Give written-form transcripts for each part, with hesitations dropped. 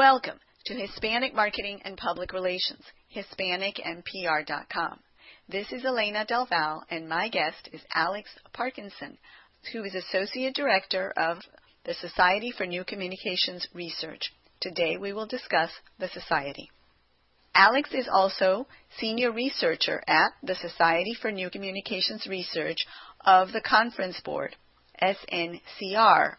Welcome to Hispanic Marketing and Public Relations, HispanicMPR.com. This is Elena Del Valle, and my guest is Alex Parkinson, who is Associate Director of the Society for New Communications Research. Today we will discuss the Society. Alex is also Senior Researcher at the Society for New Communications Research of the Conference Board, SNCR.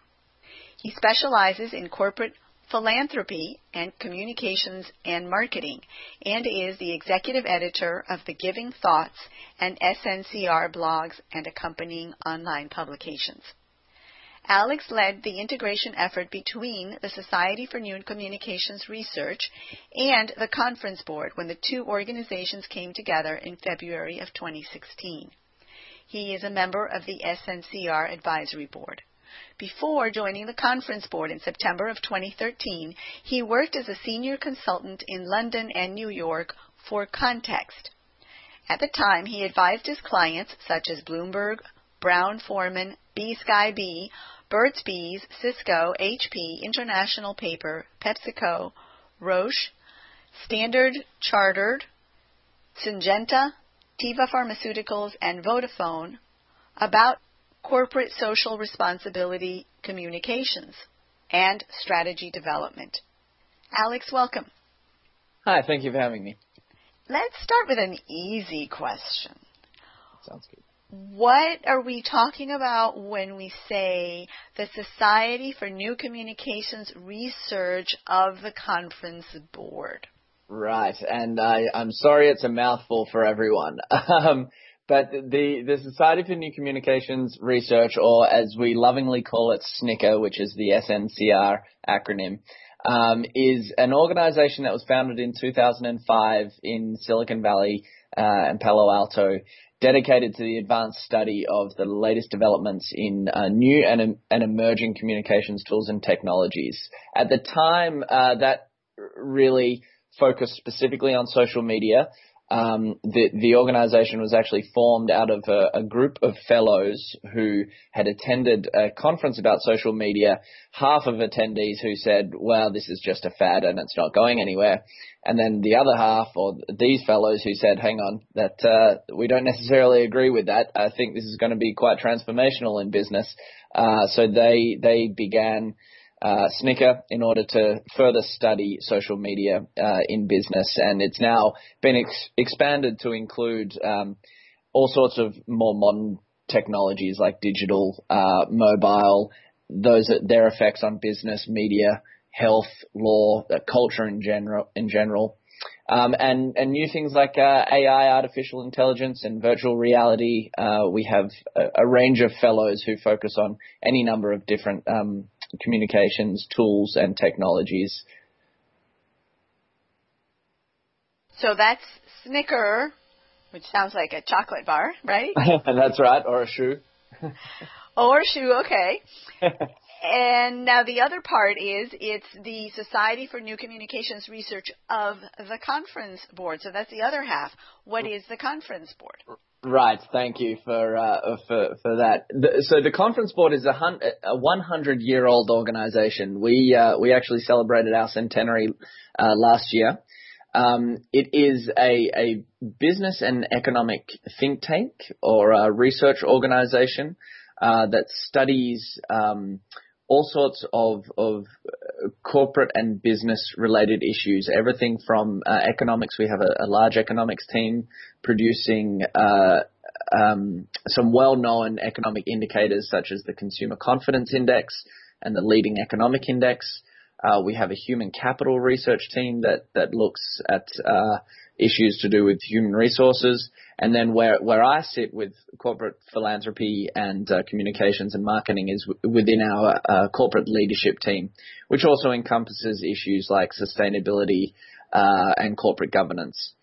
He specializes in corporate philanthropy and communications and marketing, and is the executive editor of the Giving Thoughts and SNCR blogs and accompanying online publications. Alex led the integration effort between the Society for New Communications Research and the Conference Board when the two organizations came together in February of 2016. He is a member of the SNCR Advisory Board. Before joining the Conference Board in September of 2013, he worked as a senior consultant in London and New York for Context. At the time, he advised his clients such as Bloomberg, Brown-Forman, B-Sky-B, Burt's Bees, Cisco, HP, International Paper, PepsiCo, Roche, Standard Chartered, Syngenta, Teva Pharmaceuticals, and Vodafone about corporate social responsibility communications and strategy development. Alex, welcome. Hi, thank you for having me. Let's start with an easy question. Sounds good. What are we talking about when we say the Society for New Communications Research of the Conference Board? Right, and I'm sorry it's a mouthful for everyone. But the Society for New Communications Research, or as we lovingly call it, Snicker, which is the SNCR acronym, is an organization that was founded in 2005 in Silicon Valley and Palo Alto, dedicated to the advanced study of the latest developments in new and emerging communications tools and technologies. At the time, that really focused specifically on social media. The organization was actually formed out of a group of fellows who had attended a conference about social media, half of attendees who said, well, this is just a fad and it's not going anywhere. And then the other half, or these fellows who said, hang on, that we don't necessarily agree with that. I think this is going to be quite transformational in business. So they began Snicker in order to further study social media in business, and it's now been expanded to include all sorts of more modern technologies like digital, mobile, their effects on business, media, health, law, culture in general, and new things like AI, artificial intelligence, and virtual reality. We have a range of fellows who focus on any number of different communications tools and technologies. So that's Snicker, which sounds like a chocolate bar, right? That's right, or a shoe. Or a shoe, okay. And now the other part is it's the Society for New Communications Research of the Conference Board. So that's the other half. What is the Conference Board? Right. Thank you for that. So the Conference Board is a 100-year-old organization. We actually celebrated our centenary last year. It is a business and economic think tank or a research organization that studies all sorts of corporate and business-related issues, everything from economics. We have a large economics team producing some well-known economic indicators such as the Consumer Confidence Index and the Leading Economic Index. We have a human capital research team that looks at issues to do with human resources. And then where I sit with corporate philanthropy and communications and marketing is within our corporate leadership team, which also encompasses issues like sustainability and corporate governance.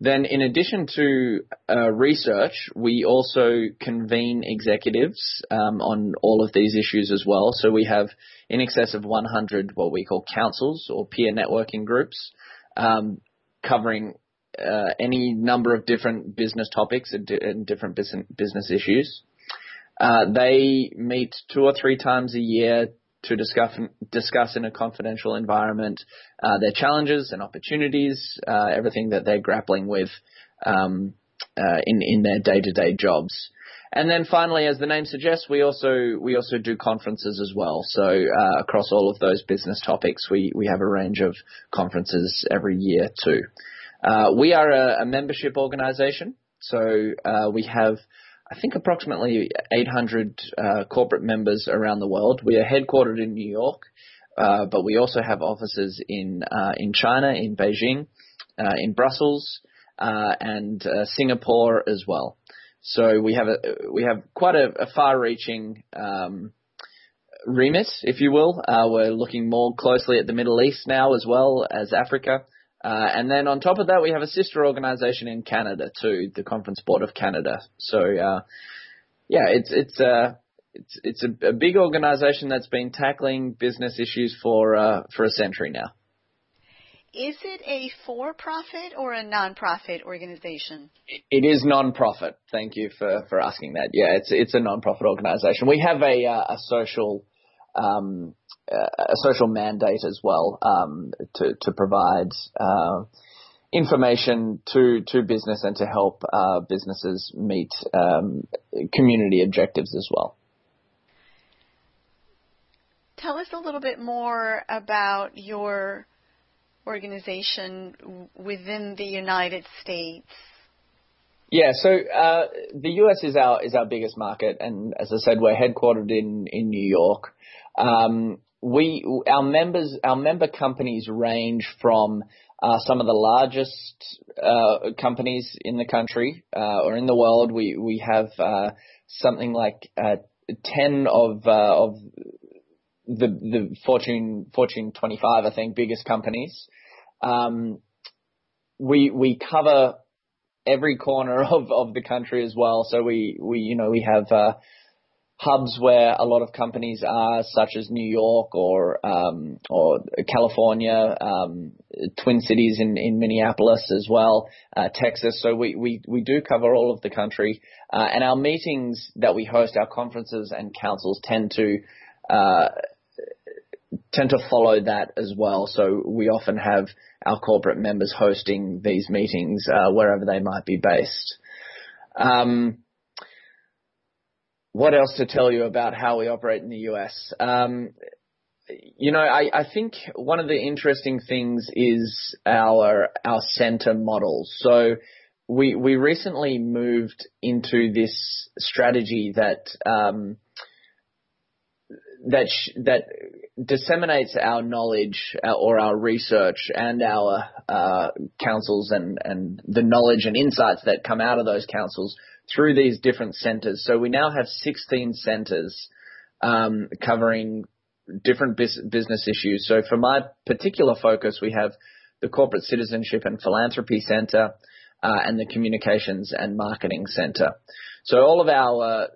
Then in addition to research, we also convene executives on all of these issues as well. So we have in excess of 100 what we call councils or peer networking groups covering any number of different business topics and different business issues. They meet two or three times a year to discuss in a confidential environment their challenges and opportunities, everything that they're grappling with in their day-to-day jobs. And then finally, as the name suggests, we also do conferences as well. So across all of those business topics, we have a range of conferences every year too. We are a membership organization, so we have, I think, approximately 800 corporate members around the world. We are headquartered in New York, but we also have offices in China, in Beijing, in Brussels, and Singapore as well. So we have quite a far-reaching remit, if you will. We're looking more closely at the Middle East now, as well as Africa. And then on top of that, we have a sister organization in Canada too, the Conference Board of Canada. So it's a big organization that's been tackling business issues for a century now. Is it a for-profit or a non-profit organization? It is non-profit. Thank you for asking that. Yeah, it's a non-profit organization. We have a social mandate as well to provide information to business and to help businesses meet community objectives as well. Tell us a little bit more about your organization within the United States. Yeah, so the U.S. is our biggest market, and as I said, we're headquartered in New York. Our member companies range from some of the largest companies in the country or in the world. We have something like 10 of the Fortune 25, I think, biggest companies. We cover every corner of the country as well. So we have hubs where a lot of companies are, such as New York or California, Twin Cities in Minneapolis as well, Texas. So we do cover all of the country, and our meetings that we host, our conferences and councils tend to follow that as well. So we often have our corporate members hosting these meetings wherever they might be based. What else to tell you about how we operate in the U.S.? I think one of the interesting things is our center model. So we recently moved into this strategy that disseminates our knowledge or our research and our councils and the knowledge and insights that come out of those councils through these different centers. So we now have 16 centers covering different business issues. So for my particular focus, we have the Corporate Citizenship and Philanthropy Center and the Communications and Marketing Center. So all of our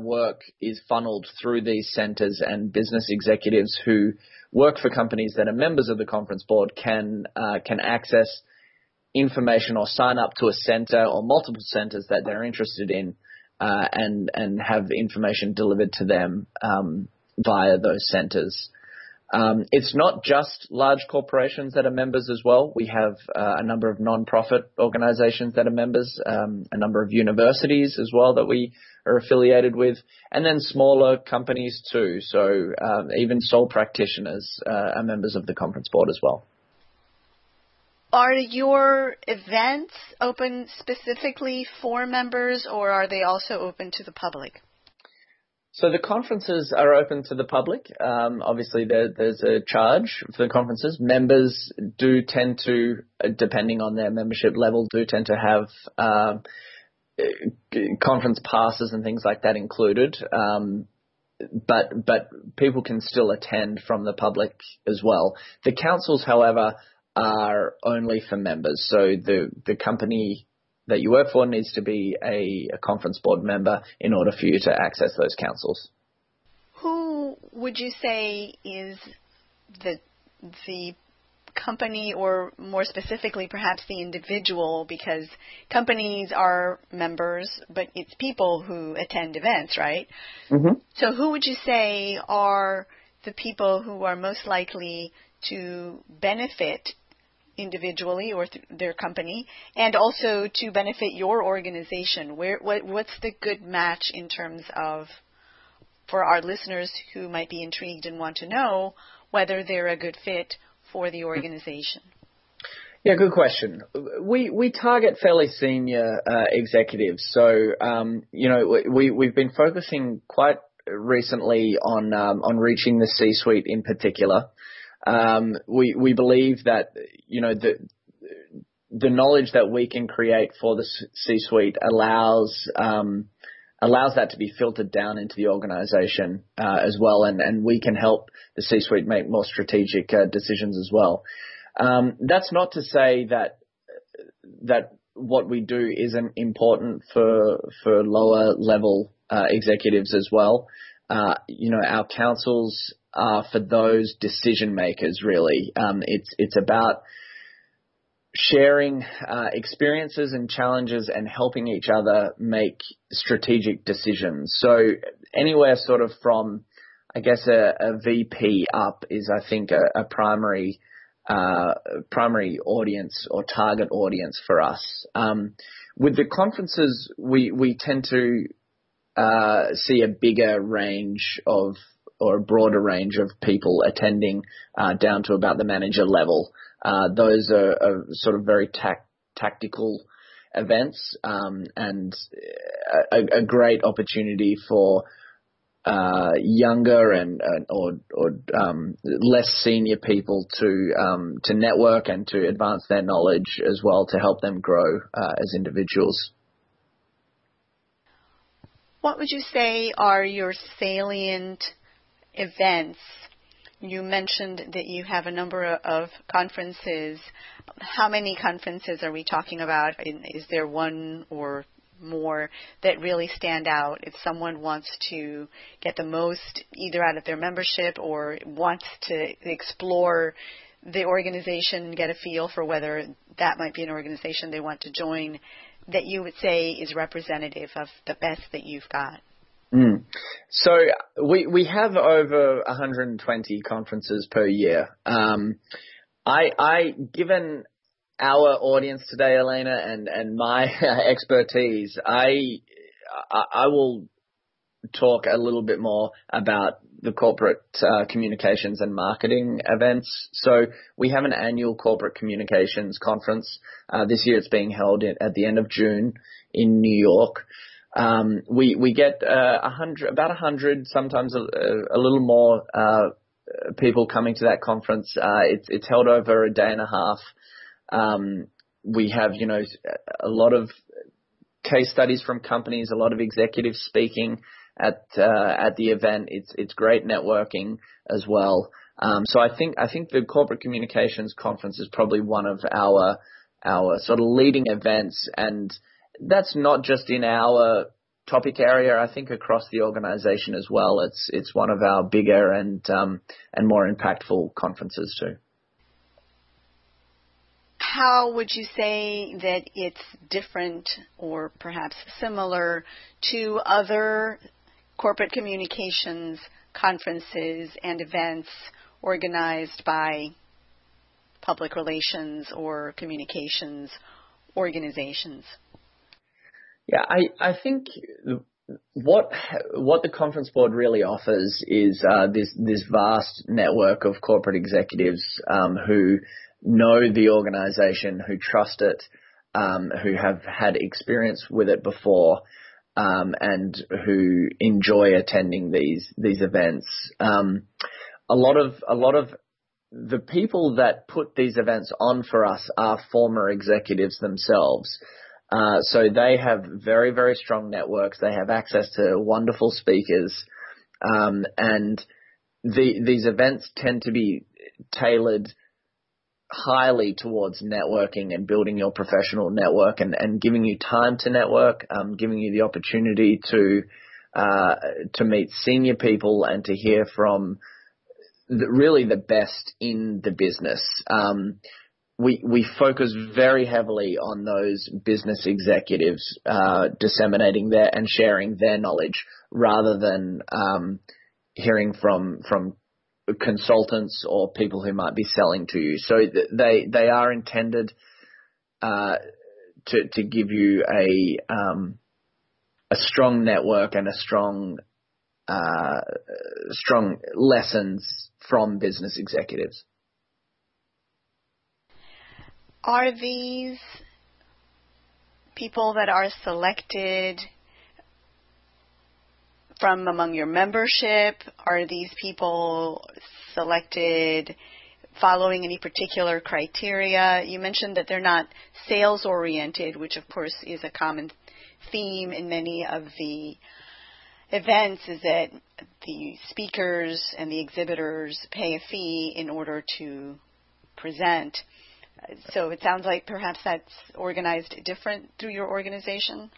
work is funneled through these centers, and business executives who work for companies that are members of the Conference Board can access information or sign up to a center or multiple centers that they're interested in, and have information delivered to them via those centers. It's not just large corporations that are members as well. We have a number of non-profit organizations that are members, a number of universities as well that we are affiliated with, and then smaller companies too. So even sole practitioners are members of the Conference Board as well. Are your events open specifically for members, or are they also open to the public? So the conferences are open to the public. Obviously, there's a charge for the conferences. Members do tend to, depending on their membership level, have conference passes and things like that included. But people can still attend from the public as well. The councils, however, are only for members. So the company that you work for needs to be a Conference Board member in order for you to access those councils. Who would you say is the company, or more specifically perhaps the individual, because companies are members, but it's people who attend events, right? Mm-hmm. So who would you say are the people who are most likely to benefit individually or their company, and also to benefit your organization? What's the good match in terms of, for our listeners who might be intrigued and want to know whether they're a good fit for the organization? Yeah, good question. We target fairly senior executives. So, we've been focusing quite recently on reaching the C-suite in particular. We believe that, the knowledge that we can create for the C-suite allows that to be filtered down into the organization as well, and we can help the C-suite make more strategic decisions as well. That's not to say that what we do isn't important for lower level executives as well. Our councils are for those decision makers, really. It's about sharing experiences and challenges and helping each other make strategic decisions. So anywhere sort of from, I guess, a VP up is, I think, a primary audience or target audience for us. With the conferences, we tend to see a bigger range of, or a broader range of people attending, down to about the manager level. Those are sort of very tactical events, and a great opportunity for younger and less senior people to network and to advance their knowledge as well, to help them grow as individuals. What would you say are your salient events? You mentioned that you have a number of conferences. How many conferences are we talking about? Is there one or more that really stand out if someone wants to get the most either out of their membership or wants to explore the organization and get a feel for whether that might be an organization they want to join, that you would say is representative of the best that you've got? So we have over 120 conferences per year. Given our audience today, Elena, and my expertise, I will talk a little bit more about the corporate communications and marketing events. So we have an annual corporate communications conference. This year it's being held at the end of June in New York. We get about 100, sometimes a little more people coming to that conference. It's held over a day and a half. We have, a lot of case studies from companies, a lot of executives speaking at the event. It's great networking as well. So I think the corporate communications conference is probably one of our sort of leading events, and that's not just in our topic area. I think across the organization as well, it's one of our bigger and more impactful conferences too. How would you say that it's different or perhaps similar to other corporate communications conferences and events organized by public relations or communications organizations? Yeah, I think what the Conference Board really offers is this vast network of corporate executives who know the organization, who trust it, who have had experience with it before, and who enjoy attending these events. A lot of the people that put these events on for us are former executives themselves. So they have very, very strong networks. They have access to wonderful speakers, and these events tend to be tailored highly towards networking and building your professional network, and giving you time to network, giving you the opportunity to meet senior people and to hear from really the best in the business. We focus very heavily on those business executives disseminating their and sharing their knowledge, rather than hearing from consultants or people who might be selling to you. So they are intended to give you a strong network and a strong lessons from business executives. Are these people that are selected from among your membership? Are these people selected following any particular criteria? You mentioned that they're not sales oriented, which of course is a common theme in many of the events, is that the speakers and the exhibitors pay a fee in order to present. So it sounds like perhaps that's organized different through your organization?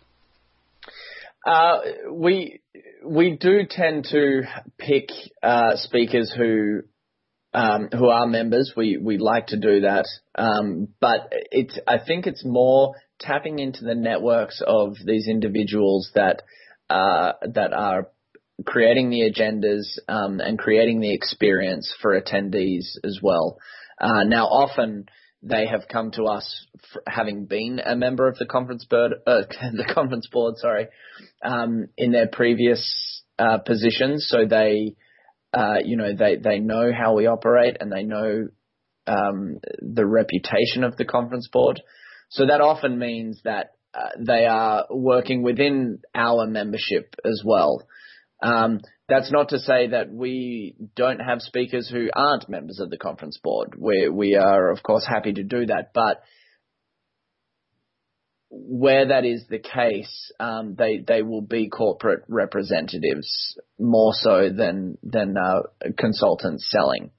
We do tend to pick speakers who are members. We like to do that, but I think it's more tapping into the networks of these individuals that are creating the agendas and creating the experience for attendees as well. Now, often they have come to us having been a member of the conference board, in their previous positions, so they know how we operate and they know the reputation of the conference board. So that often means that they are working within our membership as well. That's not to say that we don't have speakers who aren't members of the conference board. We are, of course, happy to do that. But where that is the case, they will be corporate representatives more so than consultants selling.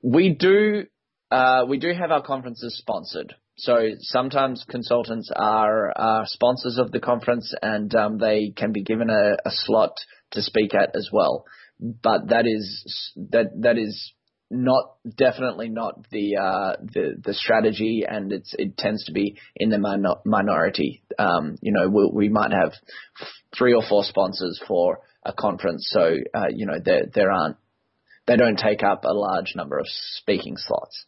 We do have our conferences sponsored. So sometimes consultants are sponsors of the conference, and they can be given a slot to speak at as well. But that is definitely not the strategy, and it tends to be in the minority. We might have 3 or 4 sponsors for a conference, so they don't take up a large number of speaking slots.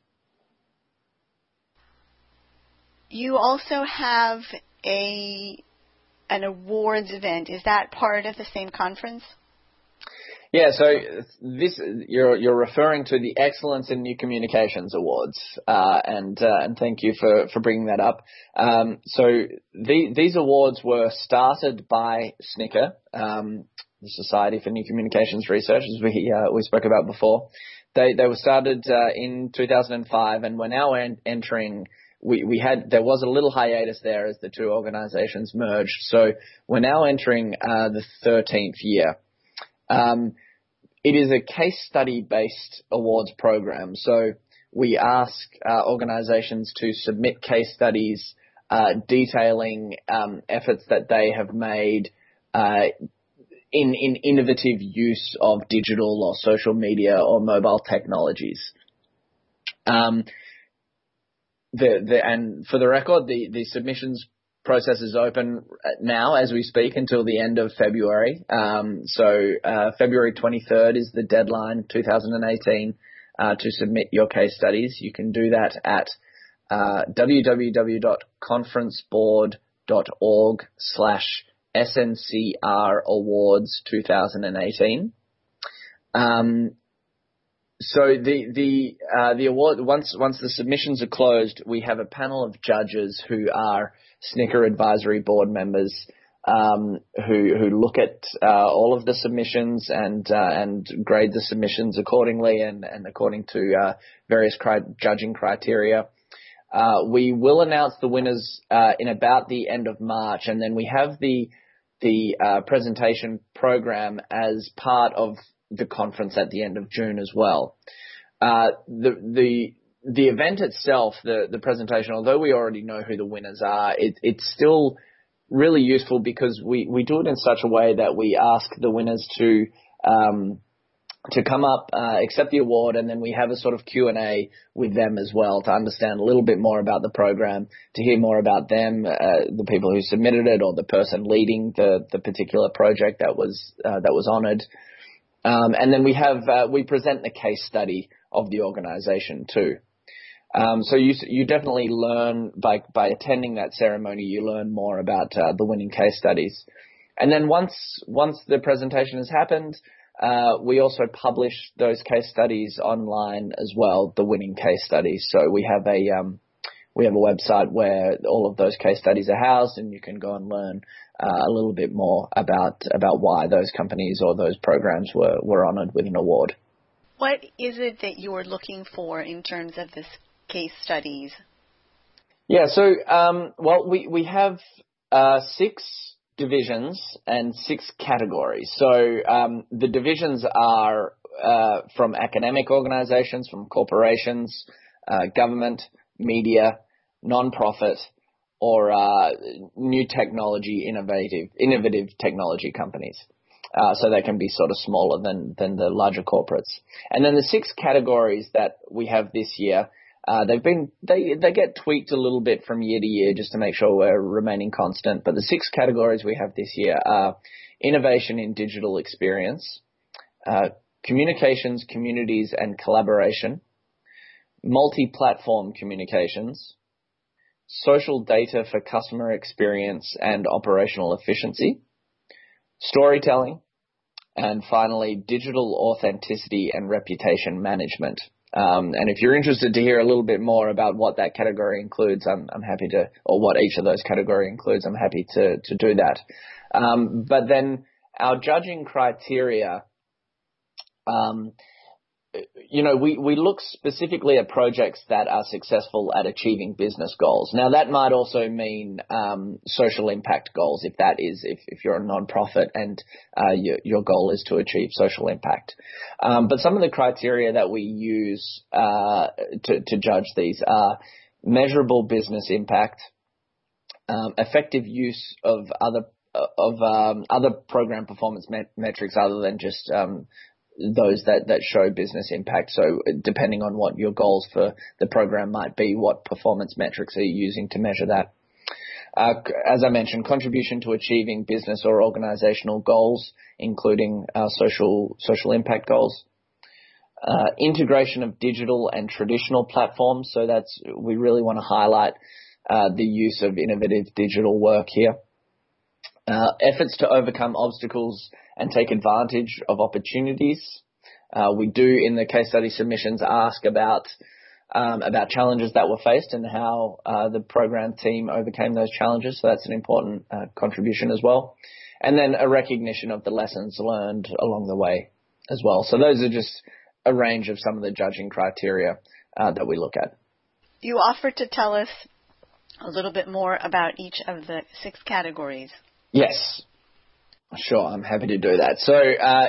You also have an awards event. Is that part of the same conference? Yeah, so this you're referring to the Excellence in New Communications Awards, and thank you for bringing that up. So these awards were started by Snicker, the Society for New Communications Research, as we spoke about before. They were started in 2005, and we're now entering. There was a little hiatus there as the 2 organizations merged. So we're now entering the 13th year. It is a case study based awards program. So we ask organizations to submit case studies detailing efforts that they have made in innovative use of digital or social media or mobile technologies. And for the record, the submissions process is open now as we speak until the end of February. So February 23rd is the deadline, 2018, to submit your case studies. You can do that at www.conferenceboard.org/SNCR Awards 2018. So the award, once the submissions are closed, we have a panel of judges who are Snicker advisory board members, who look at all of the submissions and grade the submissions accordingly and according to various judging criteria. We will announce the winners in about the end of March, and then we have the presentation program as part of the conference at the end of June as well. The event itself, the presentation, although we already know who the winners are, it's still really useful because we do it in such a way that we ask the winners to come up, accept the award, and then we have a sort of Q&A with them as well to understand a little bit more about the program, to hear more about them, the people who submitted it or the person leading the particular project that was honored. And then we have we present the case study of the organization too. So you definitely learn by attending that ceremony. You learn more about the winning case studies. And then once the presentation has happened, we also publish those case studies online as well, the winning case studies. So we have a website where all of those case studies are housed, and you can go and learn a little bit more about why those companies or those programs were honored with an award. What is it that you're looking for in terms of this case studies? Yeah, so we have 6 divisions and 6 categories. So the divisions are from academic organizations, from corporations, government, media, non-profit, or new technology, innovative technology companies. So they can be sort of smaller than the larger corporates. And then the 6 categories that we have this year, they get tweaked a little bit from year to year just to make sure we're remaining constant. But the 6 categories we have this year are innovation in digital experience, communications, communities, and collaboration, multi-platform communications, social data for customer experience and operational efficiency, storytelling, and finally, digital authenticity and reputation management. And if you're interested to hear a little bit more about what that category includes, I'm happy to, or what each of those category includes, I'm happy to do that. But then our judging criteria, we look specifically at projects that are successful at achieving business goals. Now, that might also mean social impact goals, if that is, if you're a nonprofit and your goal is to achieve social impact. But some of the criteria that we use to judge these are measurable business impact, effective use of other program performance metrics other than just those that show business impact. So depending on what your goals for the program might be, what performance metrics are you using to measure that? As I mentioned, contribution to achieving business or organizational goals, including social impact goals. Integration of digital and traditional platforms. So we really want to highlight the use of innovative digital work here. Efforts to overcome obstacles and take advantage of opportunities. We do, in the case study submissions, ask about challenges that were faced and how the program team overcame those challenges. So that's an important contribution as well. And then a recognition of the lessons learned along the way as well. So those are just a range of some of the judging criteria that we look at. You offered to tell us a little bit more about each of the 6 categories. Yes, sure. I'm happy to do that. So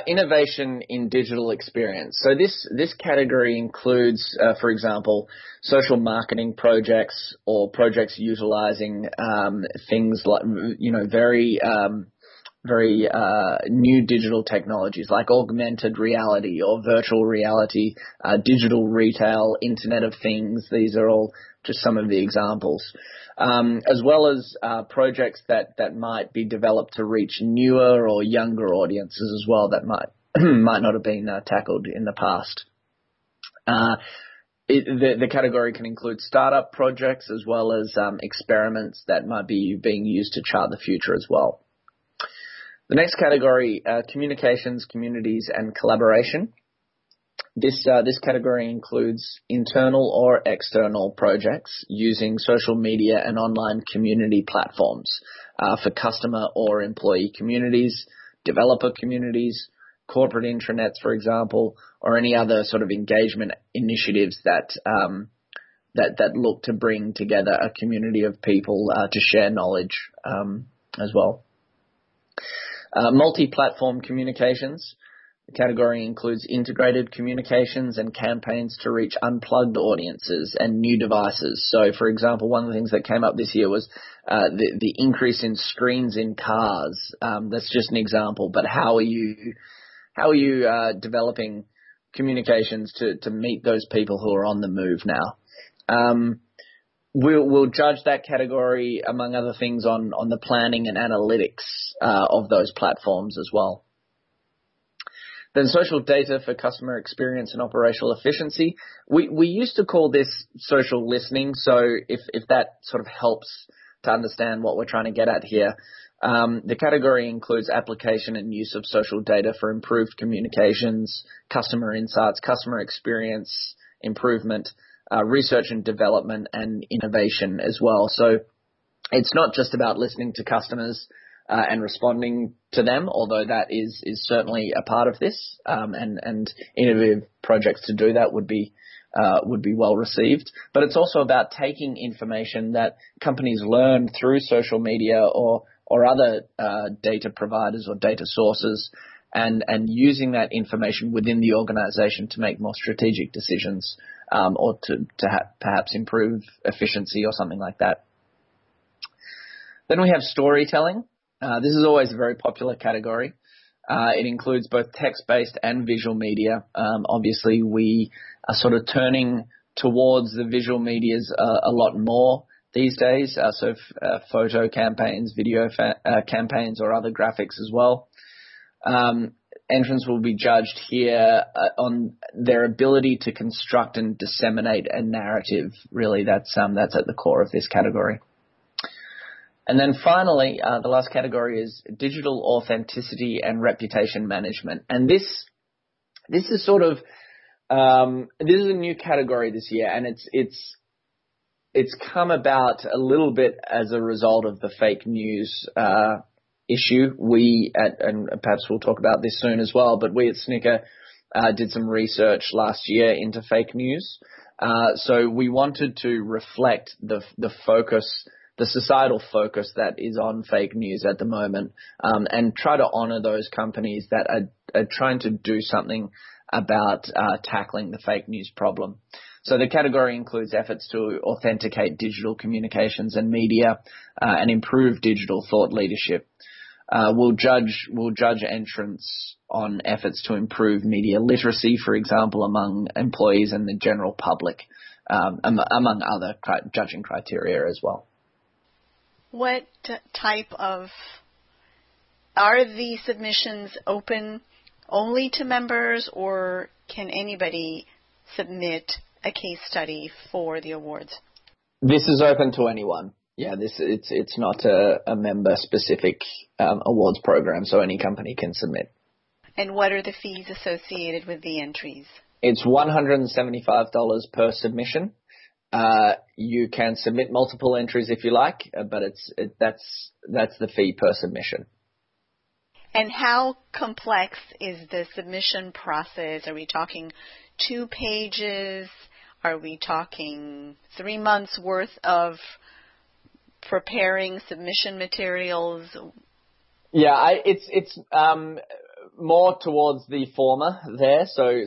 innovation in digital experience. So this category includes, for example, social marketing projects or projects utilizing things like, very new digital technologies like augmented reality or virtual reality, digital retail, Internet of Things. These are all just some of the examples, as well as projects that might be developed to reach newer or younger audiences as well that might might not have been tackled in the past. The category can include startup projects as well as experiments that might be being used to chart the future as well. The next category, communications, communities, and collaboration. This category includes internal or external projects using social media and online community platforms for customer or employee communities, developer communities, corporate intranets, for example, or any other sort of engagement initiatives that look to bring together a community of people to share knowledge as well. Multi-platform communications. The category includes integrated communications and campaigns to reach unplugged audiences and new devices. So, for example, one of the things that came up this year was the increase in screens in cars. That's just an example, but how are you developing communications to meet those people who are on the move now? We'll judge that category, among other things, on the planning and analytics of those platforms as well. Then social data for customer experience and operational efficiency. We used to call this social listening. So if that sort of helps to understand what we're trying to get at here, the category includes application and use of social data for improved communications, customer insights, customer experience improvement, research and development, and innovation as well. So it's not just about listening to customers and responding to them, although that is certainly a part of this, and innovative projects to do that would be well received. But it's also about taking information that companies learn through social media or other data providers or data sources and using that information within the organization to make more strategic decisions, or to perhaps improve efficiency or something like that. Then we have storytelling. This is always a very popular category. It includes both text-based and visual media. Obviously, we are sort of turning towards the visual medias a lot more these days, so photo campaigns, video campaigns, or other graphics as well. Entrants will be judged here on their ability to construct and disseminate a narrative. Really, that's at the core of this category. And then finally, the last category is digital authenticity and reputation management. And this is sort of this is a new category this year, and it's come about a little bit as a result of the fake news issue. And perhaps we'll talk about this soon as well, but we at Snicker did some research last year into fake news. So we wanted to reflect the societal focus that is on fake news at the moment, and try to honor those companies that are trying to do something about tackling the fake news problem. So the category includes efforts to authenticate digital communications and media, and improve digital thought leadership. We'll judge entrants on efforts to improve media literacy, for example, among employees and the general public, among other judging criteria as well. What type of – are the submissions open only to members, or can anybody submit a case study for the awards? This is open to anyone. Yeah, it's not a member-specific awards program, so any company can submit. And what are the fees associated with the entries? It's $175 per submission. You can submit multiple entries if you like, but that's the fee per submission. And how complex is the submission process? Are we talking 2 pages? Are we talking 3 months worth of preparing submission materials? Yeah, it's more towards the former there, so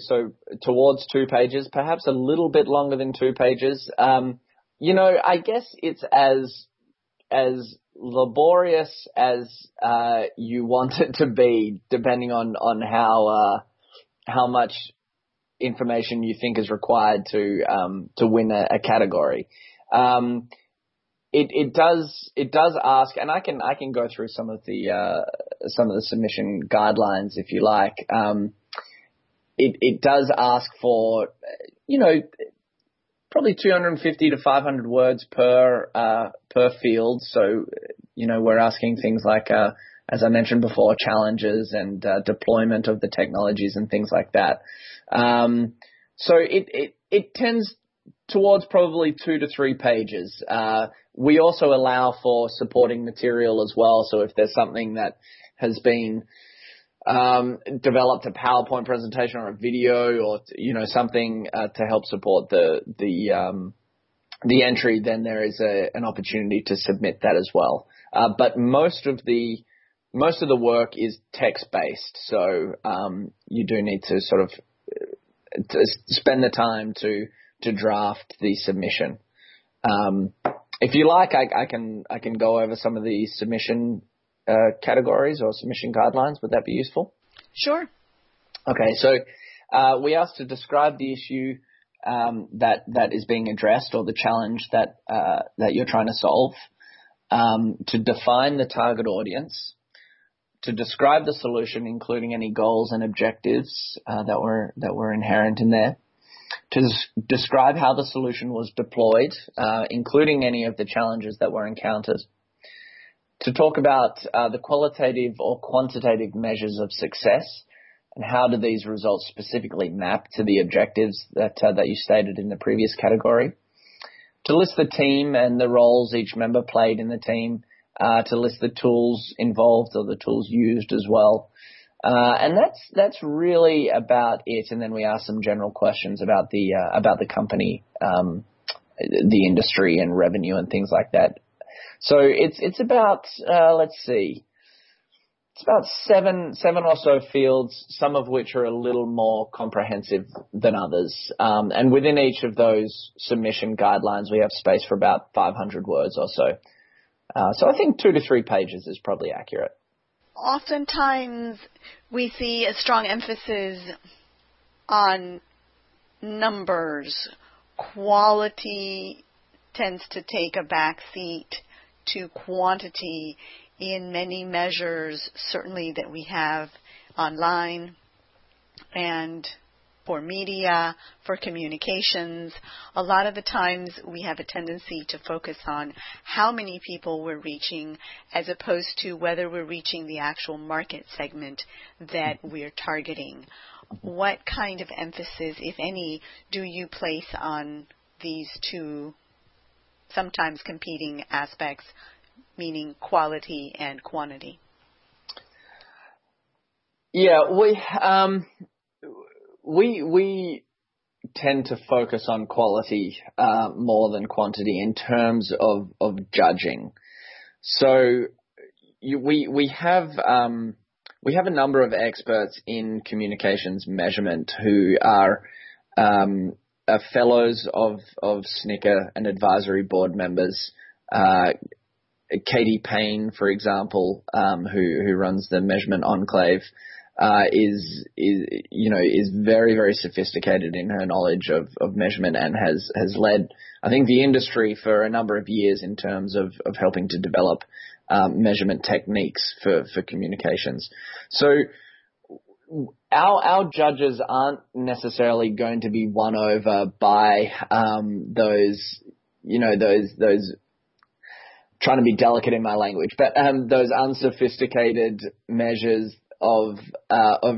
towards 2 pages, perhaps a little bit longer than 2 pages. I guess it's as laborious as you want it to be, depending on how much information you think is required to win a category. It does ask, and I can go through some of the submission guidelines if you like. It does ask for, probably 250 to 500 words per field. So, we're asking things like, as I mentioned before, challenges and deployment of the technologies and things like that. So it tends towards probably 2 to 3 pages. We also allow for supporting material as well. So if there's something that has been developed, a PowerPoint presentation or a video or, something to help support the entry, then there is an opportunity to submit that as well. But most of the work is text-based. So you do need to sort of to spend the time to draft the submission. If you like, I can go over some of the submission categories or submission guidelines. Would that be useful? Sure. Okay, so we asked to describe the issue that is being addressed or the challenge that you're trying to solve, to define the target audience, to describe the solution, including any goals and objectives that were inherent in there, to describe how the solution was deployed, including any of the challenges that were encountered, to talk about the qualitative or quantitative measures of success and how do these results specifically map to the objectives that you stated in the previous category, to list the team and the roles each member played in the team, to list the tools involved or the tools used as well. And that's really about it. And then we asked some general questions about the company, the industry and revenue and things like that. So it's about, let's see, it's about seven or so fields, some of which are a little more comprehensive than others. And within each of those submission guidelines, we have space for about 500 words or so. So I think 2 to 3 pages is probably accurate. Oftentimes we see a strong emphasis on numbers. Quality tends to take a back seat to quantity in many measures, certainly that we have online and for media, for communications. A lot of the times we have a tendency to focus on how many people we're reaching as opposed to whether we're reaching the actual market segment that we're targeting. What kind of emphasis, if any, do you place on these two sometimes competing aspects, meaning quality and quantity? Yeah, We tend to focus on quality more than quantity in terms of judging. So we have a number of experts in communications measurement who are fellows of Snicker and advisory board members. Katie Payne, for example, who runs the Measurement Enclave, is very, very sophisticated in her knowledge of measurement and has led, I think, the industry for a number of years in terms of helping to develop measurement techniques for communications. So our judges aren't necessarily going to be won over by those trying to be delicate in my language, but those unsophisticated measures of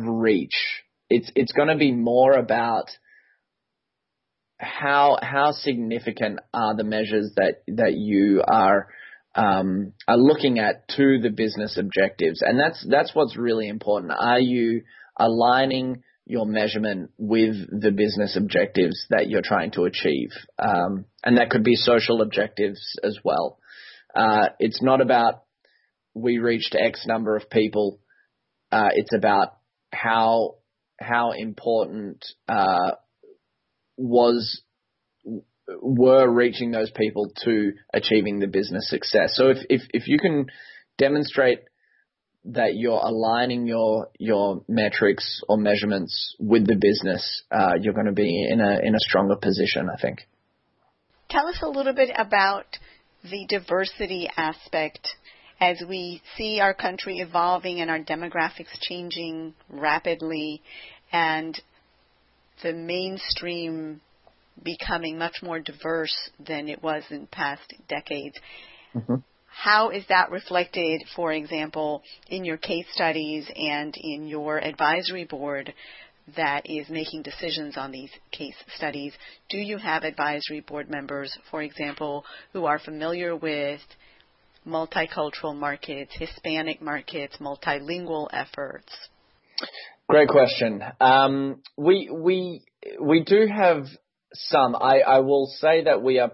reach. It's going to be more about how significant are the measures that you are looking at to the business objectives, and that's what's really important. Are you aligning your measurement with the business objectives that you're trying to achieve? And that could be social objectives as well. It's not about we reached X number of people. It's about how important were reaching those people to achieving the business success. So if you can demonstrate that you're aligning your metrics or measurements with the business, you're going to be in a stronger position, I think. Tell us a little bit about the diversity aspect. As we see our country evolving and our demographics changing rapidly and the mainstream becoming much more diverse than it was in past decades, mm-hmm. How is that reflected, for example, in your case studies and in your advisory board that is making decisions on these case studies? Do you have advisory board members, for example, who are familiar with multicultural markets, Hispanic markets, multilingual efforts? Great question. We do have some. I will say that we are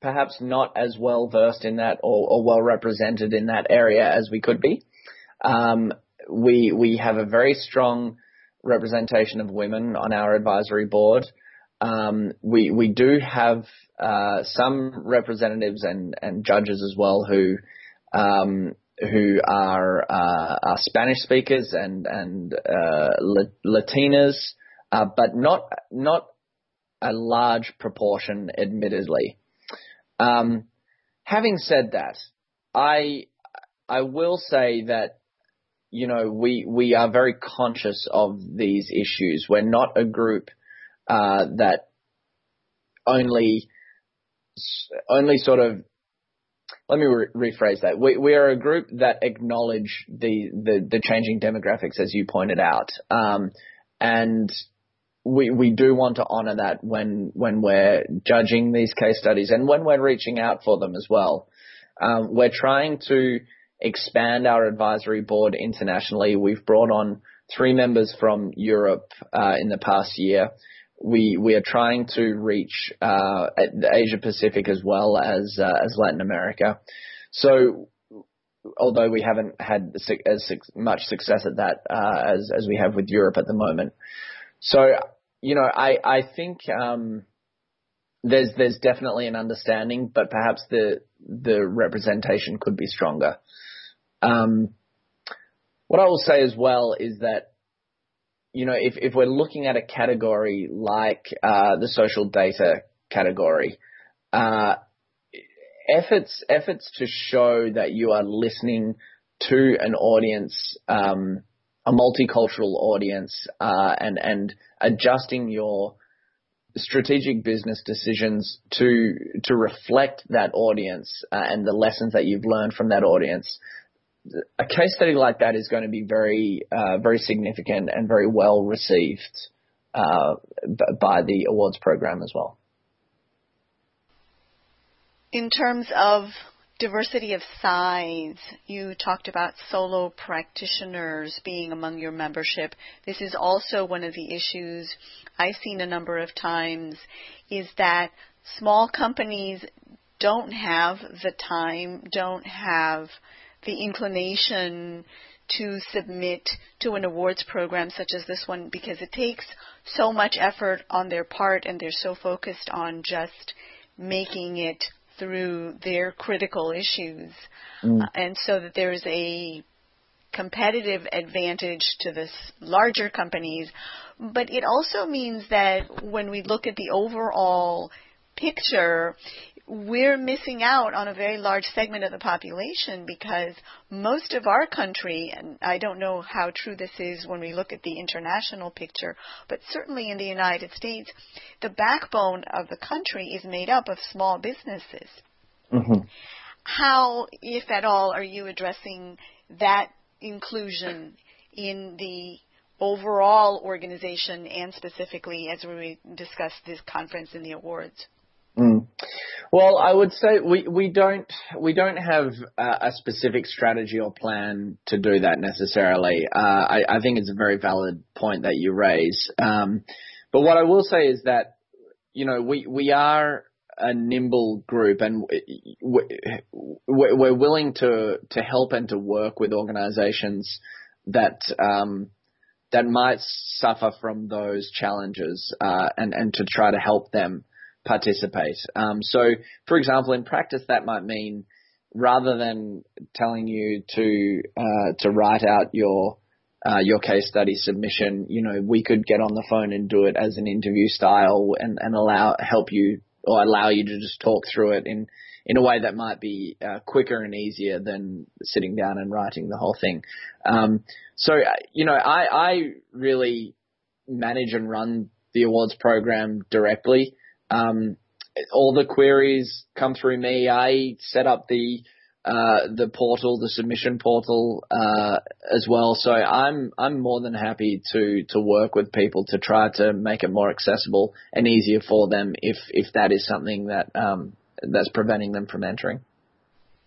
perhaps not as well versed in that or well represented in that area as we could be. We have a very strong representation of women on our advisory board. We do have some representatives and judges as well who are Spanish speakers and Latinas, but not a large proportion, admittedly. Having said that, I will say that you know, we are very conscious of these issues. We're not a group that only sort of, let me rephrase that. We are a group that acknowledge the changing demographics, as you pointed out, and we do want to honor that when we're judging these case studies and when we're reaching out for them as well. We're trying to expand our advisory board internationally. We've brought on 3 members from Europe in the past year. We are trying to reach Asia Pacific as well as Latin America. So although we haven't had as much success at that as we have with Europe at the moment. So, you know, I think there's definitely an understanding, but perhaps the representation could be stronger. What I will say as well is that, you know, if we're looking at a category like the social data category, efforts to show that you are listening to an audience, a multicultural audience, and adjusting your strategic business decisions to reflect that audience and the lessons that you've learned from that audience. A case study like that is going to be very significant and very well received by the awards program as well. In terms of diversity of size, you talked about solo practitioners being among your membership. This is also one of the issues I've seen a number of times, is that small companies don't have the time, don't have the inclination to submit to an awards program such as this one, because it takes so much effort on their part and they're so focused on just making it through their critical issues. And so that there is a competitive advantage to the larger companies. But it also means that when we look at the overall picture, we're missing out on a very large segment of the population, because most of our country, and I don't know how true this is when we look at the international picture, but certainly in the United States, the backbone of the country is made up of small businesses. Mm-hmm. How, if at all, are you addressing that inclusion in the overall organization, and specifically as we discuss this conference and the awards? Well, I would say we don't have a specific strategy or plan to do that necessarily. I think it's a very valid point that you raise. But what I will say is that, you know, we are a nimble group, and we're willing to help and to work with organizations that might suffer from those challenges, and to try to help them participate. So, for example, in practice, that might mean, rather than telling you to write out your case study submission, you know, we could get on the phone and do it as an interview style, and allow you to just talk through it in a way that might be quicker and easier than sitting down and writing the whole thing. So, you know, I really manage and run the awards program directly. All the queries come through me. I set up the portal, the submission portal, as well. So I'm more than happy to work with people to try to make it more accessible and easier for them if that is something that, that's preventing them from entering.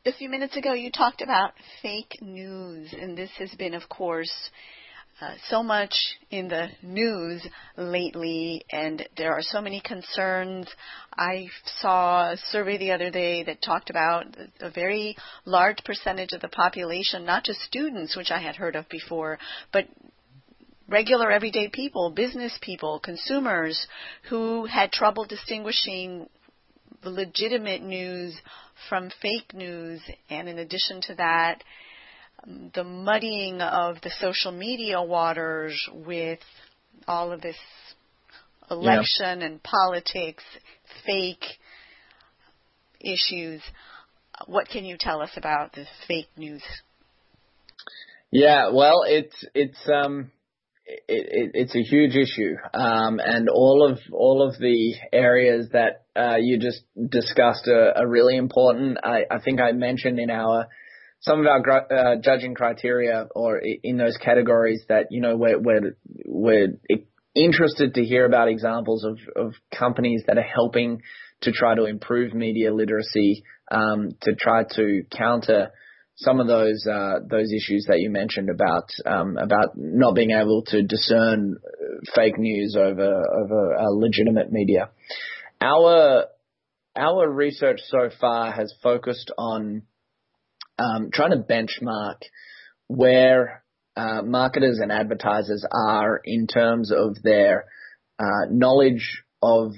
A few minutes ago, you talked about fake news, and this has been, of course, so much in the news lately, and there are so many concerns. I saw a survey the other day that talked about a very large percentage of the population, not just students, which I had heard of before, but regular everyday people, business people, consumers, who had trouble distinguishing the legitimate news from fake news. And in addition to that, the muddying of the social media waters with all of this election and politics, fake issues. What can you tell us about this fake news? Yeah, well, it's a huge issue, and all of the areas that you just discussed are really important. I think I mentioned in some of our judging criteria or in those categories that, you know, we're interested to hear about examples of companies that are helping to try to improve media literacy, to try to counter some of those issues that you mentioned about not being able to discern fake news over legitimate media. Our research so far has focused on trying to benchmark where marketers and advertisers are in terms of their knowledge of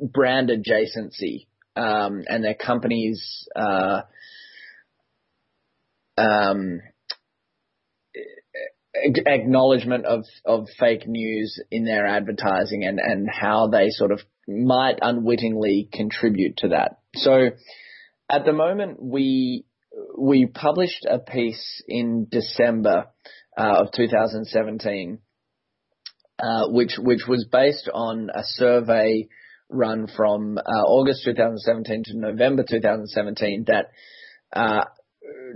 brand adjacency and their company's acknowledgement of fake news in their advertising and how they sort of might unwittingly contribute to that. So at the moment, we published a piece in December of 2017, which was based on a survey run from August 2017 to November 2017 that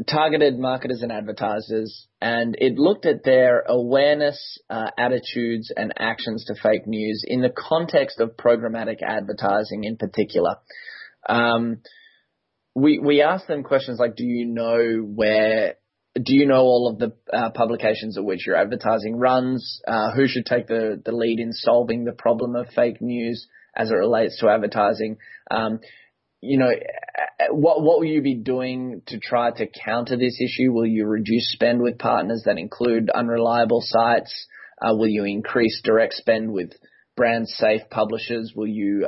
targeted marketers and advertisers, and it looked at their awareness, attitudes, and actions to fake news in the context of programmatic advertising in particular. We asked them questions like, do you know all of the publications at which your advertising runs? Who should take the lead in solving the problem of fake news as it relates to advertising? You know, what will you be doing to try to counter this issue? Will you reduce spend with partners that include unreliable sites? Will you increase direct spend with brand safe publishers? Will you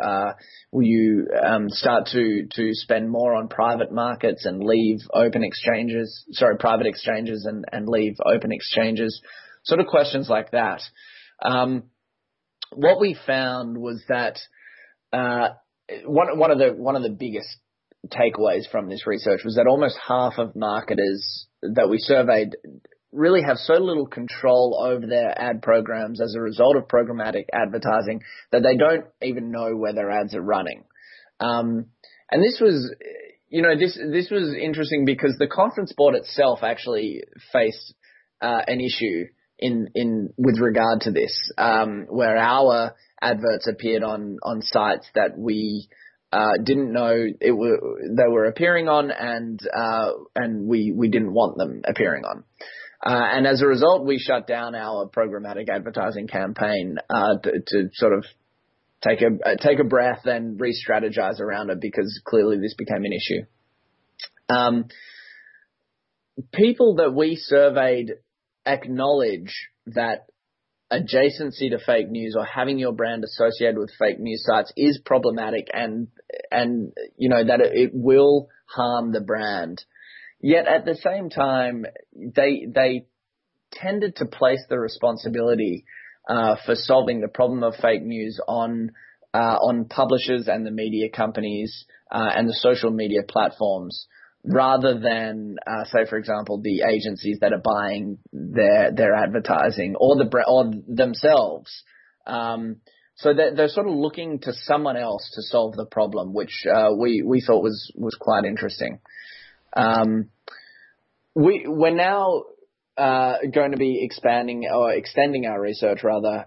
start to spend more on private markets and leave open exchanges? Sorry, private exchanges and leave open exchanges. Sort of questions like that. What we found was that one of the biggest takeaways from this research was that almost half of marketers that we surveyed really have so little control over their ad programs as a result of programmatic advertising that they don't even know where their ads are running. And this was, you know, this was interesting because the Conference Board itself actually faced an issue in with regard to this, where our adverts appeared on sites that we didn't know they were appearing on, and we didn't want them appearing on. And as a result, we shut down our programmatic advertising campaign to sort of take a breath and re-strategize around it because clearly this became an issue. People that we surveyed acknowledge that adjacency to fake news or having your brand associated with fake news sites is problematic and you know, that it will harm the brand. Yet at the same time, they tended to place the responsibility for solving the problem of fake news on publishers and the media companies and the social media platforms, rather than say, for example, the agencies that are buying their advertising or themselves. So they're sort of looking to someone else to solve the problem, which we thought was quite interesting. We're now going to be extending our research rather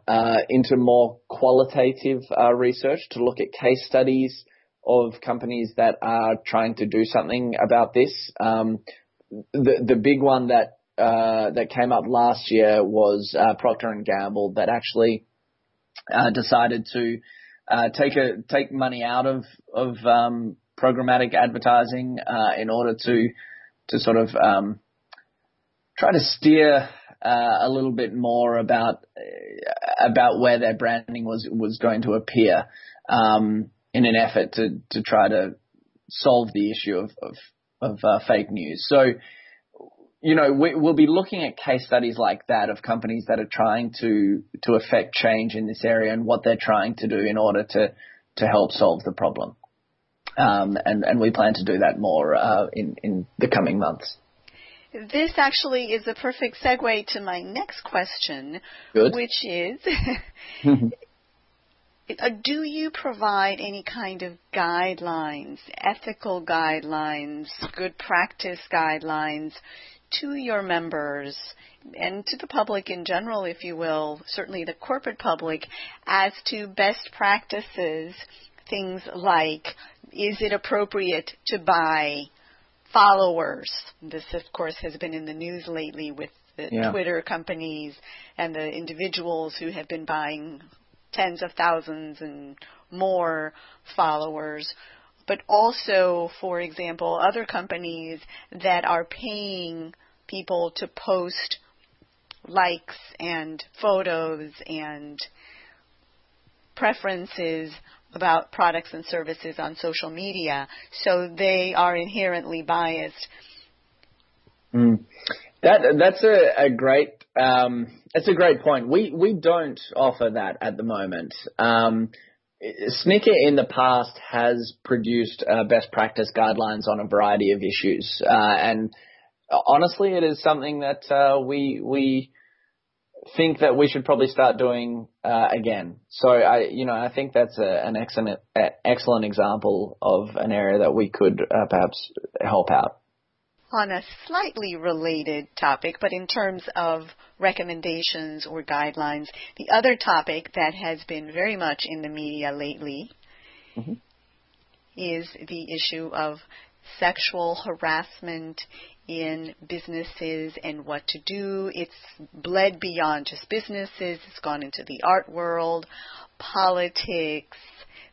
into more qualitative research to look at case studies of companies that are trying to do something about this. The big one that came up last year was Procter & Gamble, that actually decided to take money out of programmatic advertising in order to sort of try to steer a little bit more about where their branding was going to appear, in an effort to try to solve the issue of fake news. So, you know, we'll be looking at case studies like that of companies that are trying to affect change in this area and what they're trying to do in order to help solve the problem. And we plan to do that more in the coming months. This actually is a perfect segue to my next question, which is, do you provide any kind of guidelines, ethical guidelines, good practice guidelines to your members and to the public in general, if you will, certainly the corporate public, as to best practices, things like, is it appropriate to buy followers? This, of course, has been in the news lately with the Twitter companies and the individuals who have been buying tens of thousands and more followers, but also, for example, other companies that are paying people to post likes and photos and preferences about products and services on social media, so they are inherently biased. That's a great point. We don't offer that at the moment. Snicker in the past has produced best practice guidelines on a variety of issues, and honestly, it is something that we think that we should probably start doing again. So I think that's an excellent example of an area that we could perhaps help out. On a slightly related topic, but in terms of recommendations or guidelines, the other topic that has been very much in the media lately is the issue of sexual harassment in businesses and what to do. It's bled beyond just businesses. It's gone into the art world, politics,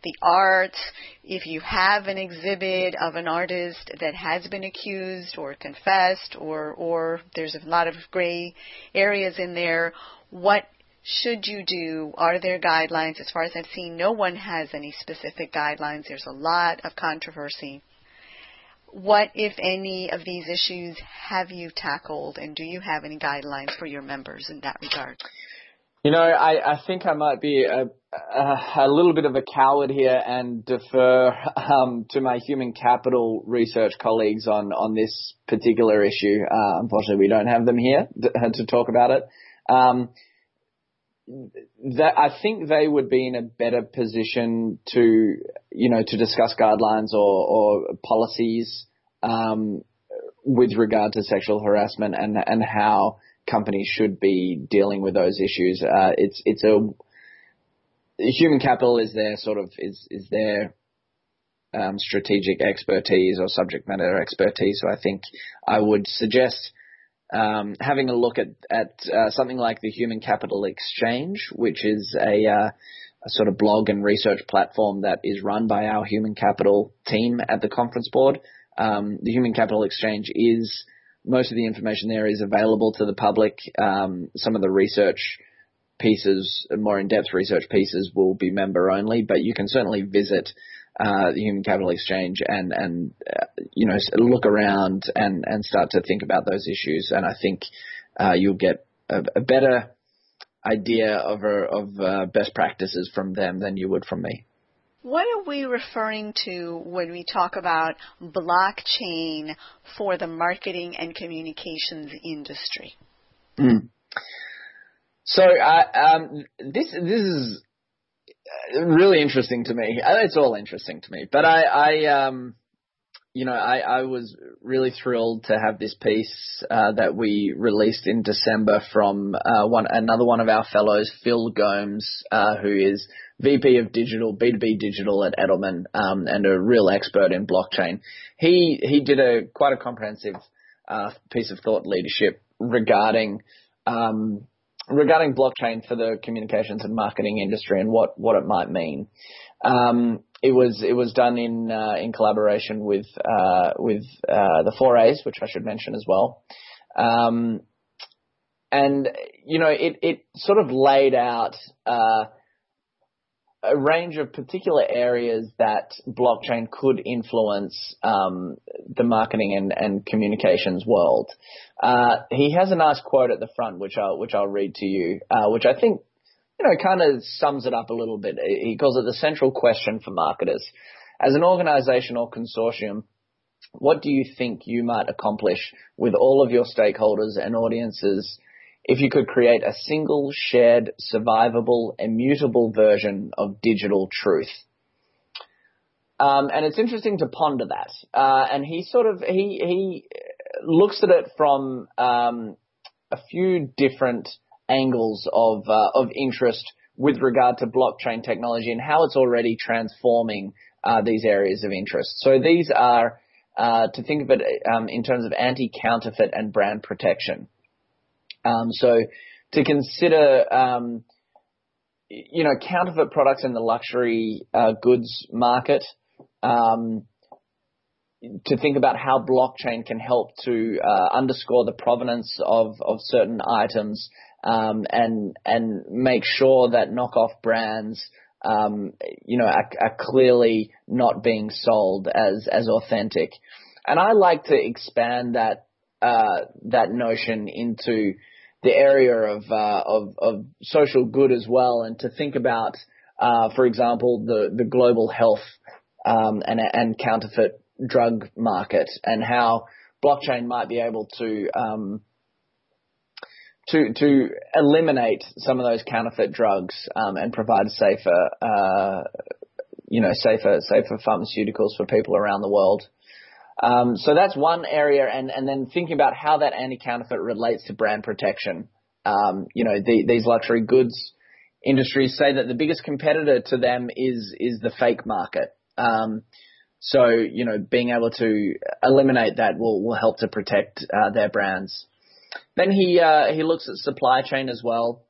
the arts. If you have an exhibit of an artist that has been accused or confessed, or there's a lot of gray areas in there, what should you do? Are there guidelines? As far as I've seen, no one has any specific guidelines. There's a lot of controversy. What, if any, of these issues have you tackled, and do you have any guidelines for your members in that regard? You know, I think I might be a little bit of a coward here and defer to my human capital research colleagues on this particular issue. Unfortunately, we don't have them here to talk about it. That I think they would be in a better position to, to discuss guidelines or policies with regard to sexual harassment and how companies should be dealing with those issues. It's a human capital is their sort of is their strategic expertise or subject matter expertise. So I think I would suggest having a look at something like the Human Capital Exchange, which is a sort of blog and research platform that is run by our human capital team at the Conference Board. The Human Capital Exchange is most of the information there is available to the public. Some of the research pieces, more in-depth research pieces, will be member only, but you can certainly visit the Human Capital Exchange and look around and start to think about those issues. And I think you'll get a better idea of best practices from them than you would from me. What are we referring to when we talk about blockchain for the marketing and communications industry? So this is really interesting to me. It's all interesting to me. But I was really thrilled to have this piece that we released in December from another one of our fellows, Phil Gomes, who is VP of Digital, B2B Digital at Edelman, and a real expert in blockchain. He did quite a comprehensive piece of thought leadership regarding blockchain for the communications and marketing industry and what it might mean. It was done in collaboration with the 4As, which I should mention as well. It sort of laid out a range of particular areas that blockchain could influence the marketing and communications world. He has a nice quote at the front, which I'll read to you, which I think kind of sums it up a little bit. He calls it the central question for marketers. As an organization or consortium, What do you think you might accomplish with all of your stakeholders and audiences if you could create a single, shared, survivable, immutable version of digital truth? And it's interesting to ponder that. And he sort of, he looks at it from a few different angles of interest with regard to blockchain technology and how it's already transforming these areas of interest. So these are, to think of it in terms of anti-counterfeit and brand protection. So to consider, you know, counterfeit products in the luxury goods market, to think about how blockchain can help to underscore the provenance of certain items and make sure that knockoff brands, you know, are clearly not being sold as authentic. And I like to expand that that notion into the area of social good as well, and to think about, for example, the global health and counterfeit drug market, and how blockchain might be able to eliminate some of those counterfeit drugs and provide safer, you know, safer pharmaceuticals for people around the world. So that's one area, and then thinking about how that anti-counterfeit relates to brand protection. You know, these luxury goods industries say that the biggest competitor to them is the fake market. So, you know, being able to eliminate that will help to protect their brands. Then he looks at supply chain as well.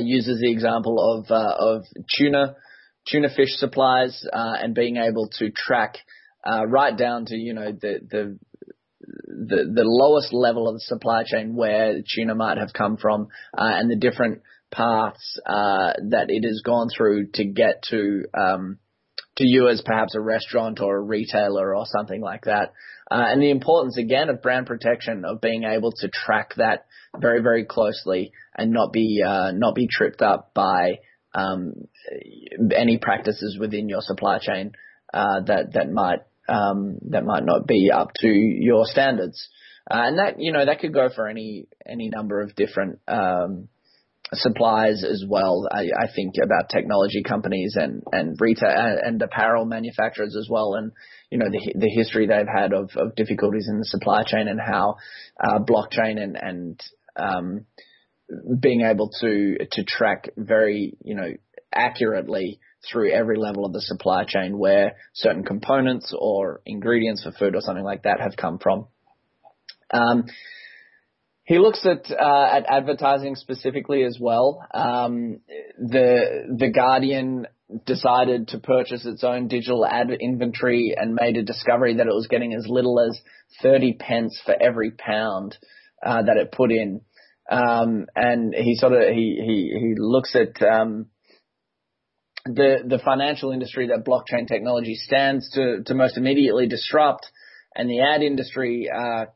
Uses the example of tuna fish supplies and being able to track right down to, you know, the lowest level of the supply chain where the tuna might have come from and the different paths that it has gone through to get to you as perhaps a restaurant or a retailer or something like that. And the importance, again, of brand protection, of being able to track that very, very closely and not be tripped up by any practices within your supply chain that might not be up to your standards. And that, you know, that could go for any number of different supplies as well. I think about technology companies and retail and apparel manufacturers as well, and, you know, the history they've had of difficulties in the supply chain, and how blockchain and being able to track very, you know, accurately through every level of the supply chain where certain components or ingredients for food or something like that have come from. He looks at advertising specifically as well. The Guardian decided to purchase its own digital ad inventory and made a discovery that it was getting as little as 30 pence for every pound that it put in. And he sort of he looks at the financial industry that blockchain technology stands to most immediately disrupt. And the ad industry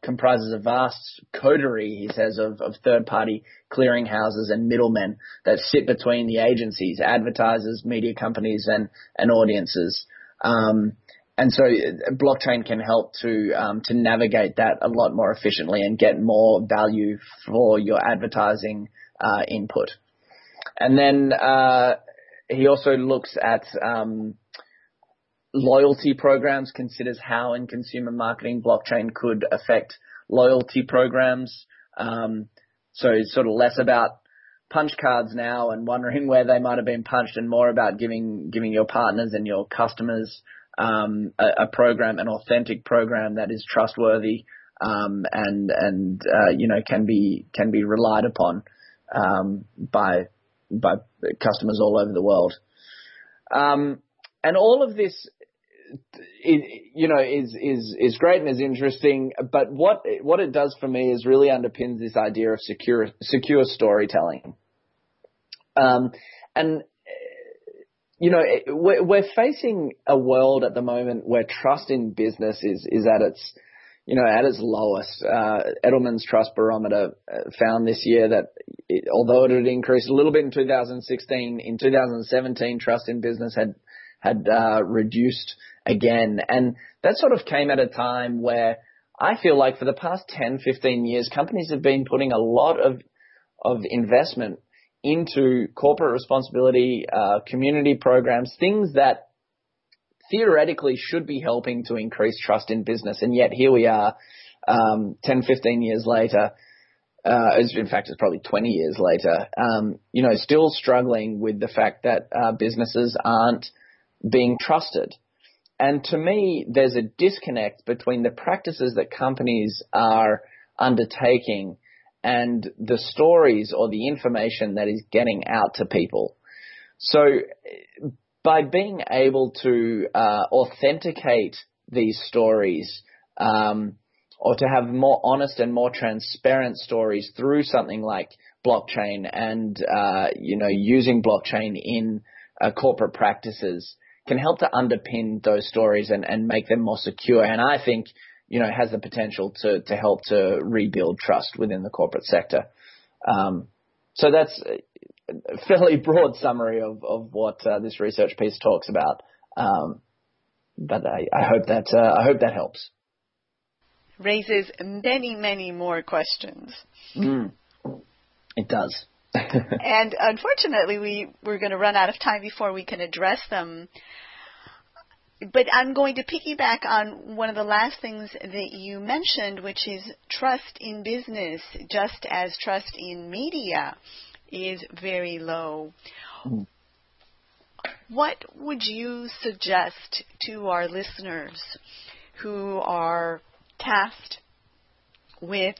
comprises a vast coterie, he says, of third-party clearinghouses and middlemen that sit between the agencies, advertisers, media companies, and audiences. And so blockchain can help to navigate that a lot more efficiently and get more value for your advertising input. And then he also looks at loyalty programs, considers how in consumer marketing blockchain could affect loyalty programs. So it's sort of less about punch cards now and wondering where they might have been punched, and more about giving your partners and your customers a program, an authentic program that is trustworthy and you know, can be relied upon by customers all over the world. And all of this, you know, is great and is interesting, but what it does for me is really underpins this idea of secure storytelling. And, you know, we're facing a world at the moment where trust in business is at its, you know, at its lowest. Edelman's Trust Barometer found this year that although it had increased a little bit in 2016, in 2017 trust in business had reduced again. And that sort of came at a time where I feel like for the past 10, 15 years, companies have been putting a lot of investment into corporate responsibility, community programs, things that theoretically should be helping to increase trust in business. And yet here we are, 10, 15 years later, in fact, it's probably 20 years later, still struggling with the fact that businesses aren't being trusted. And to me, there's a disconnect between the practices that companies are undertaking and the stories or the information that is getting out to people. So by being able to authenticate these stories or to have more honest and more transparent stories through something like blockchain and, using blockchain in corporate practices can help to underpin those stories and make them more secure. And I think has the potential to help to rebuild trust within the corporate sector. So that's a fairly broad summary of what this research piece talks about. But I hope that helps. Raises many, many more questions. Mm. It does. And unfortunately, we're going to run out of time before we can address them. But I'm going to piggyback on one of the last things that you mentioned, which is trust in business, just as trust in media is very low. Mm. What would you suggest to our listeners who are tasked with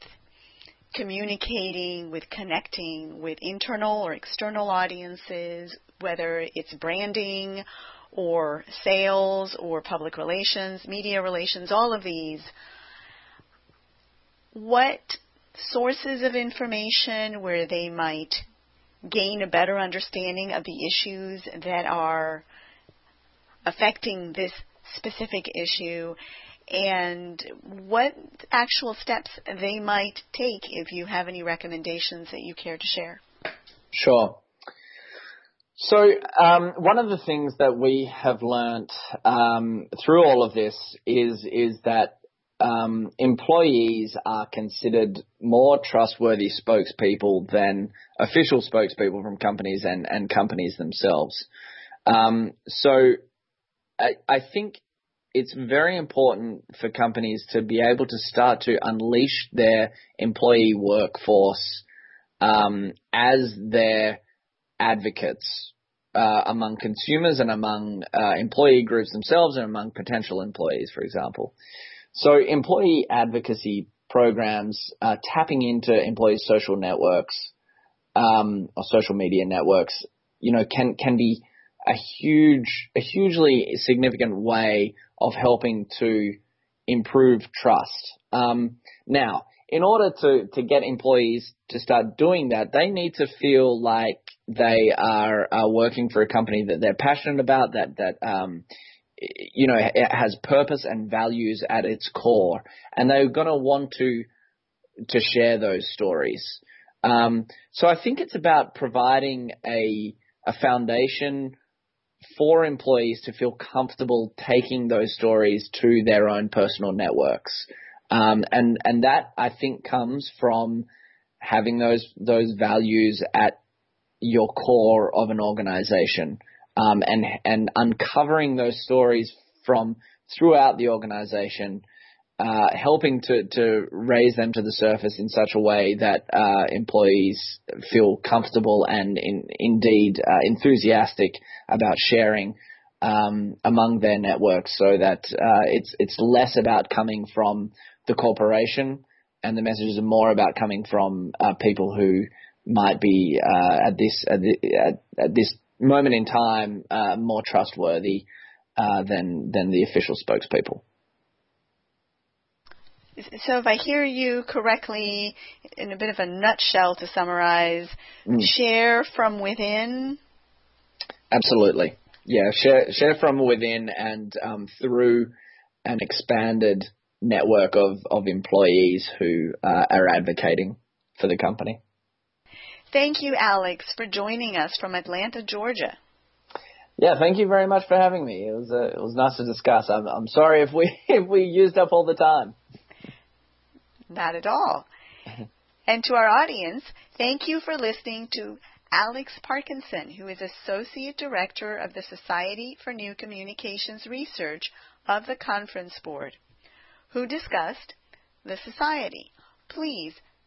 communicating, with connecting with internal or external audiences, whether it's branding or sales or public relations, media relations, all of these? What sources of information where they might gain a better understanding of the issues that are affecting this specific issue, and what actual steps they might take if you have any recommendations that you care to share? Sure. So one of the things that we have learnt through all of this is that employees are considered more trustworthy spokespeople than official spokespeople from companies and companies themselves. So I think it's very important for companies to be able to start to unleash their employee workforce as their advocates among consumers and among employee groups themselves and among potential employees, for example. So employee advocacy programs are tapping into employees' social networks or social media networks, can be a hugely significant way of helping to improve trust. Now, in order to get employees to start doing that, they need to feel like they are working for a company that they're passionate about, that it has purpose and values at its core, and they're going to want to share those stories. So I think it's about providing a foundation for employees to feel comfortable taking those stories to their own personal networks, and that I think comes from having those values at your core of an organization, and uncovering those stories from throughout the organization, helping to raise them to the surface in such a way that employees feel comfortable and indeed enthusiastic about sharing among their networks, so that it's less about coming from the corporation and the messages are more about coming from people who might be at this moment in time more trustworthy than the official spokespeople. So if I hear you correctly, in a bit of a nutshell to summarize, share from within. Absolutely, yeah. Share from within and through an expanded network of employees who are advocating for the company. Thank you, Alex, for joining us from Atlanta, Georgia. Yeah, thank you very much for having me. It was nice to discuss. I'm sorry if we used up all the time. Not at all. And to our audience, thank you for listening to Alex Parkinson, who is Associate Director of the Society for New Communications Research of the Conference Board, who discussed the Society. Please